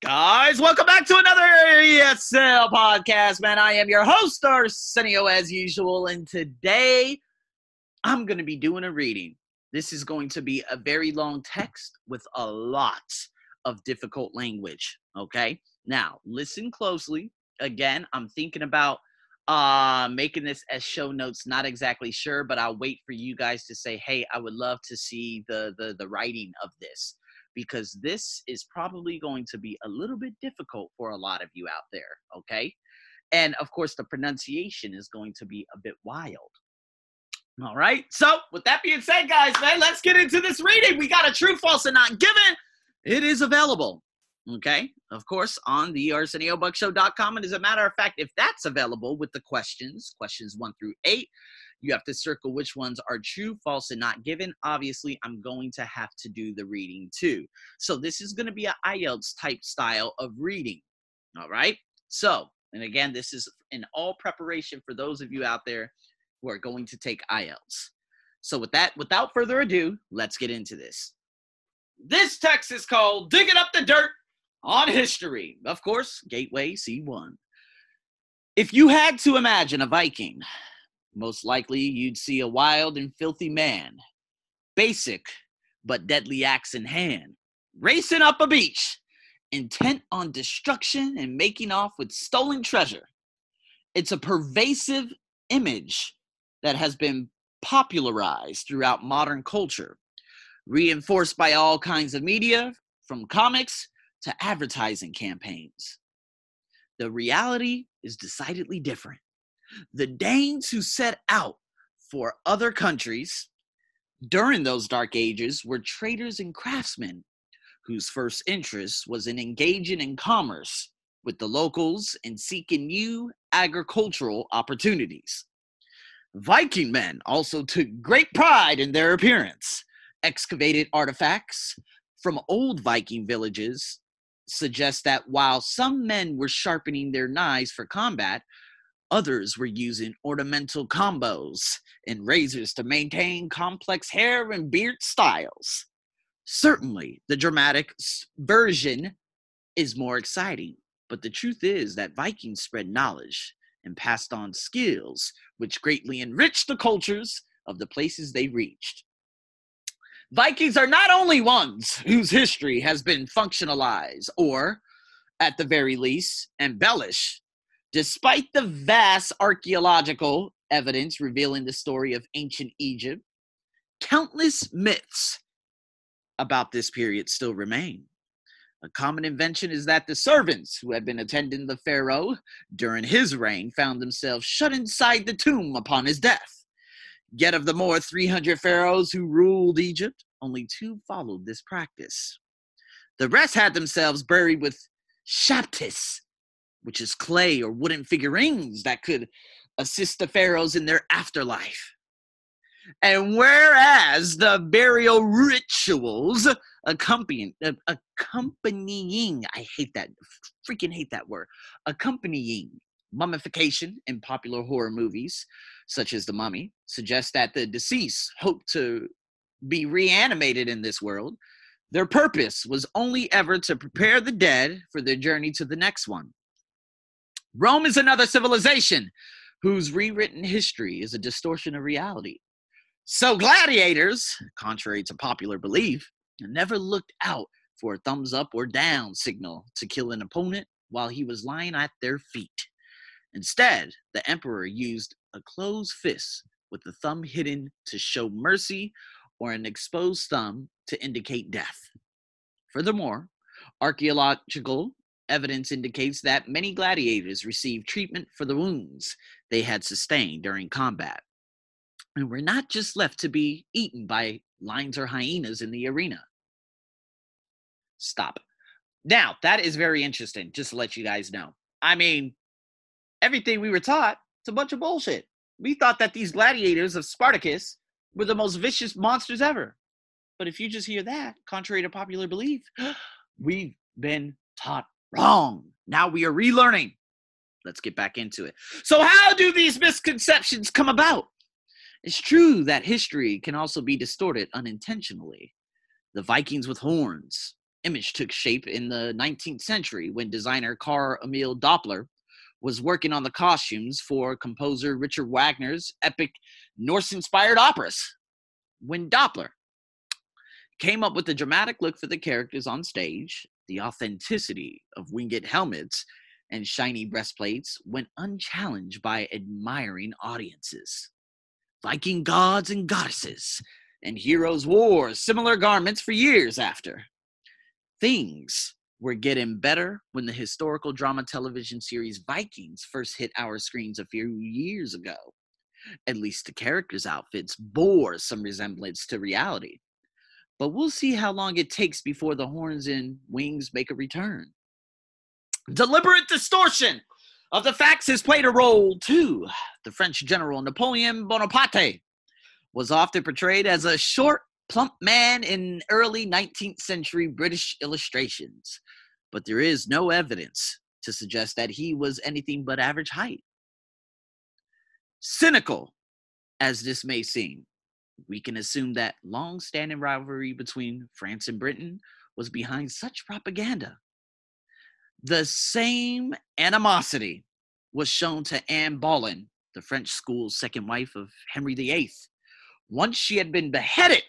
Guys, welcome back to another ESL podcast, man. I am your host, Arsenio, as usual, and today I'm going to be doing a reading. This is going to be a very long text with a lot of difficult language, okay? Now, listen closely. Again, I'm thinking about making this as show notes, not exactly sure, but I'll wait for you guys to say, hey, I would love to see the writing of this. Because this is probably going to be a little bit difficult for a lot of you out there, okay? And, of course, the pronunciation is going to be a bit wild. All right? So, with that being said, guys, man, let's get into this reading. We got a true, false, and not given. It is available, okay? Of course, on thearseniobuckshow.com. And as a matter of fact, if that's available with the questions 1 through 8, you have to circle which ones are true, false, and not given. Obviously, I'm going to have to do the reading too. So this is going to be an IELTS type style of reading. All right. So, and again, this is in all preparation for those of you out there who are going to take IELTS. So with that, without further ado, let's get into this. This text is called Digging Up the Dirt on History. Of course, Gateway C1. If you had to imagine a Viking, most likely, you'd see a wild and filthy man, basic but deadly axe in hand, racing up a beach, intent on destruction and making off with stolen treasure. It's a pervasive image that has been popularized throughout modern culture, reinforced by all kinds of media, from comics to advertising campaigns. The reality is decidedly different. The Danes who set out for other countries during those dark ages were traders and craftsmen whose first interest was in engaging in commerce with the locals and seeking new agricultural opportunities. Viking men also took great pride in their appearance, excavated artifacts from old Viking villages suggest that while some men were sharpening their knives for combat, others were using ornamental combos and razors to maintain complex hair and beard styles. Certainly, the dramatic version is more exciting, but the truth is that Vikings spread knowledge and passed on skills, which greatly enriched the cultures of the places they reached. Vikings are not only ones whose history has been functionalized or, at the very least, embellished. Despite the vast archaeological evidence revealing the story of ancient Egypt, countless myths about this period still remain. A common invention is that the servants who had been attending the pharaoh during his reign found themselves shut inside the tomb upon his death. Yet of the more 300 pharaohs who ruled Egypt, only 2 followed this practice. The rest had themselves buried with shabtis, which is clay or wooden figurines that could assist the pharaohs in their afterlife. And whereas the burial rituals accompanying mummification in popular horror movies, such as The Mummy, suggests that the deceased hoped to be reanimated in this world, their purpose was only ever to prepare the dead for their journey to the next one. Rome is another civilization whose rewritten history is a distortion of reality. So gladiators, contrary to popular belief, never looked out for a thumbs up or down signal to kill an opponent while he was lying at their feet. Instead, the emperor used a closed fist with the thumb hidden to show mercy or an exposed thumb to indicate death. Furthermore, archaeological evidence indicates that many gladiators received treatment for the wounds they had sustained during combat and were not just left to be eaten by lions or hyenas in the arena. Stop. Now, that is very interesting, just to let you guys know. I mean, everything we were taught, it's a bunch of bullshit. We thought that these gladiators of Spartacus were the most vicious monsters ever. But if you just hear that, contrary to popular belief, we've been taught wrong. Now we are relearning. Let's get back into it. So how do these misconceptions come about? It's true that history can also be distorted unintentionally. The Vikings with horns, image took shape in the 19th century when designer Carl Emil Doppler was working on the costumes for composer Richard Wagner's epic Norse-inspired operas. When Doppler came up with a dramatic look for the characters on stage, the authenticity of winged helmets and shiny breastplates went unchallenged by admiring audiences. Viking gods and goddesses and heroes wore similar garments for years after. Things were getting better when the historical drama television series Vikings first hit our screens a few years ago. At least the characters' outfits bore some resemblance to reality. But we'll see how long it takes before the horns and wings make a return. Deliberate distortion of the facts has played a role, too. The French general Napoleon Bonaparte was often portrayed as a short, plump man in early 19th century British illustrations, but there is no evidence to suggest that he was anything but average height. Cynical as this may seem, we can assume that long-standing rivalry between France and Britain was behind such propaganda. The same animosity was shown to Anne Boleyn, the French school's second wife of Henry VIII. Once she had been beheaded,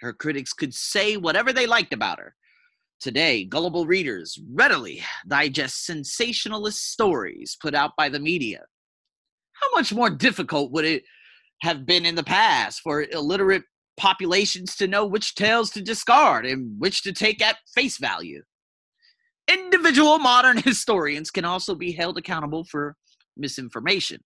her critics could say whatever they liked about her. Today, gullible readers readily digest sensationalist stories put out by the media. How much more difficult would it have been in the past for illiterate populations to know which tales to discard and which to take at face value? Individual modern historians can also be held accountable for misinformation.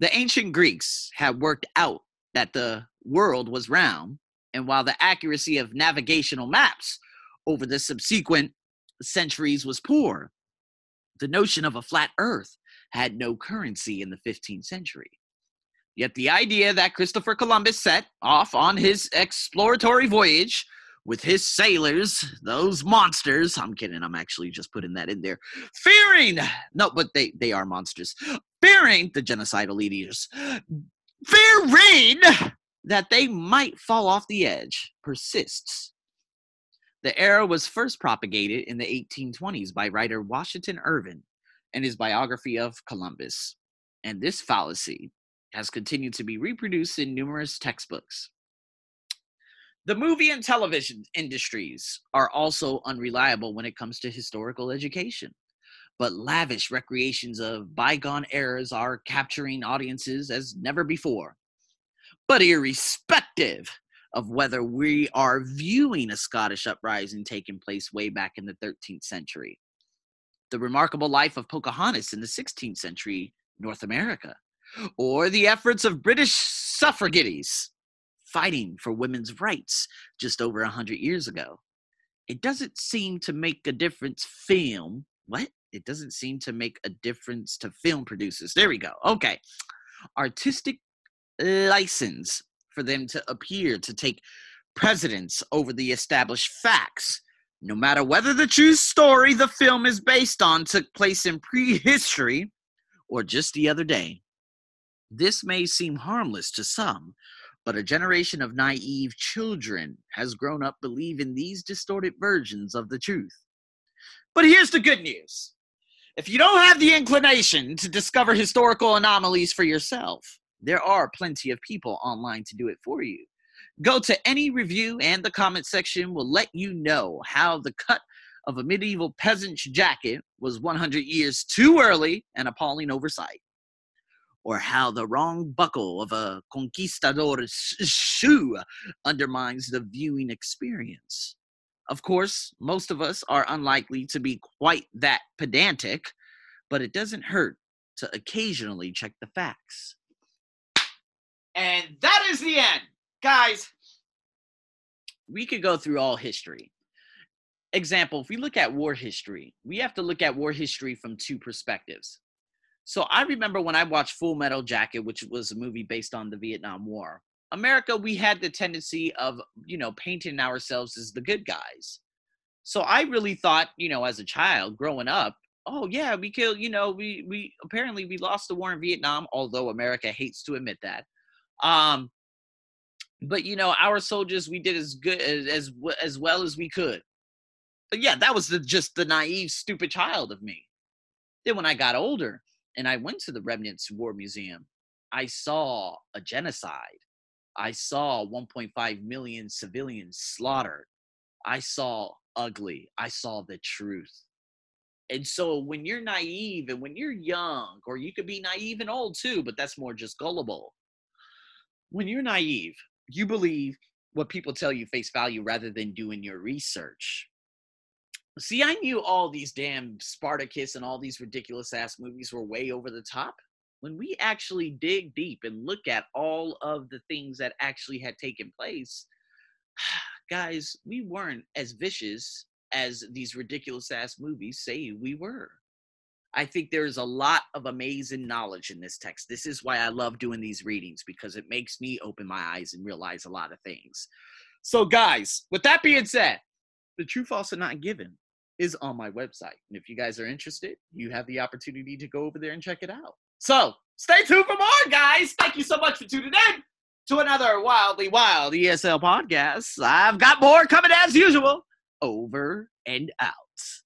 The ancient Greeks had worked out that the world was round, and while the accuracy of navigational maps over the subsequent centuries was poor, the notion of a flat earth had no currency in the 15th century. Yet the idea that Christopher Columbus set off on his exploratory voyage with his sailors, those monsters, I'm kidding, I'm actually just putting that in there, but they are monsters, fearing the genocidal leaders, fearing that they might fall off the edge, persists. The era was first propagated in the 1820s by writer Washington Irving and his biography of Columbus, and this fallacy has continued to be reproduced in numerous textbooks. The movie and television industries are also unreliable when it comes to historical education, but lavish recreations of bygone eras are capturing audiences as never before. But irrespective of whether we are viewing a Scottish uprising taking place way back in the 13th century, the remarkable life of Pocahontas in the 16th century North America, or the efforts of British suffragettes fighting for women's rights just over 100 years ago, it doesn't seem to make a difference It doesn't seem to make a difference to film producers. There we go. Okay. Artistic license for them to appear to take precedence over the established facts, no matter whether the true story the film is based on took place in prehistory or just the other day. This may seem harmless to some, but a generation of naive children has grown up believing these distorted versions of the truth. But here's the good news. If you don't have the inclination to discover historical anomalies for yourself, there are plenty of people online to do it for you. Go to any review and the comment section will let you know how the cut of a medieval peasant's jacket was 100 years too early and appalling oversight, or how the wrong buckle of a conquistador's shoe undermines the viewing experience. Of course, most of us are unlikely to be quite that pedantic, but it doesn't hurt to occasionally check the facts. And that is the end. Guys, we could go through all history. Example, if we look at war history, we have to look at war history from two perspectives. So I remember when I watched Full Metal Jacket, which was a movie based on the Vietnam War. America, we had the tendency of, painting ourselves as the good guys. So I really thought, as a child growing up, oh yeah, we killed, we apparently we lost the war in Vietnam, although America hates to admit that. But our soldiers, we did as good as well as we could. yeah, that was just the naive, stupid child of me. Then when I got older and I went to the Remnants War Museum, I saw a genocide. I saw 1.5 million civilians slaughtered. I saw ugly. I saw the truth. And so when you're naive and when you're young, or you could be naive and old too, but that's more just gullible. When you're naive, you believe what people tell you face value rather than doing your research. See, I knew all these damn Spartacus and all these ridiculous ass movies were way over the top. When we actually dig deep and look at all of the things that actually had taken place, guys, we weren't as vicious as these ridiculous ass movies say we were. I think there's a lot of amazing knowledge in this text. This is why I love doing these readings, because it makes me open my eyes and realize a lot of things. So guys, with that being said, the True, False, and Not Given is on my website. And if you guys are interested, you have the opportunity to go over there and check it out. So stay tuned for more, guys. Thank you so much for tuning in to another wildly wild ESL podcast. I've got more coming as usual. Over and out.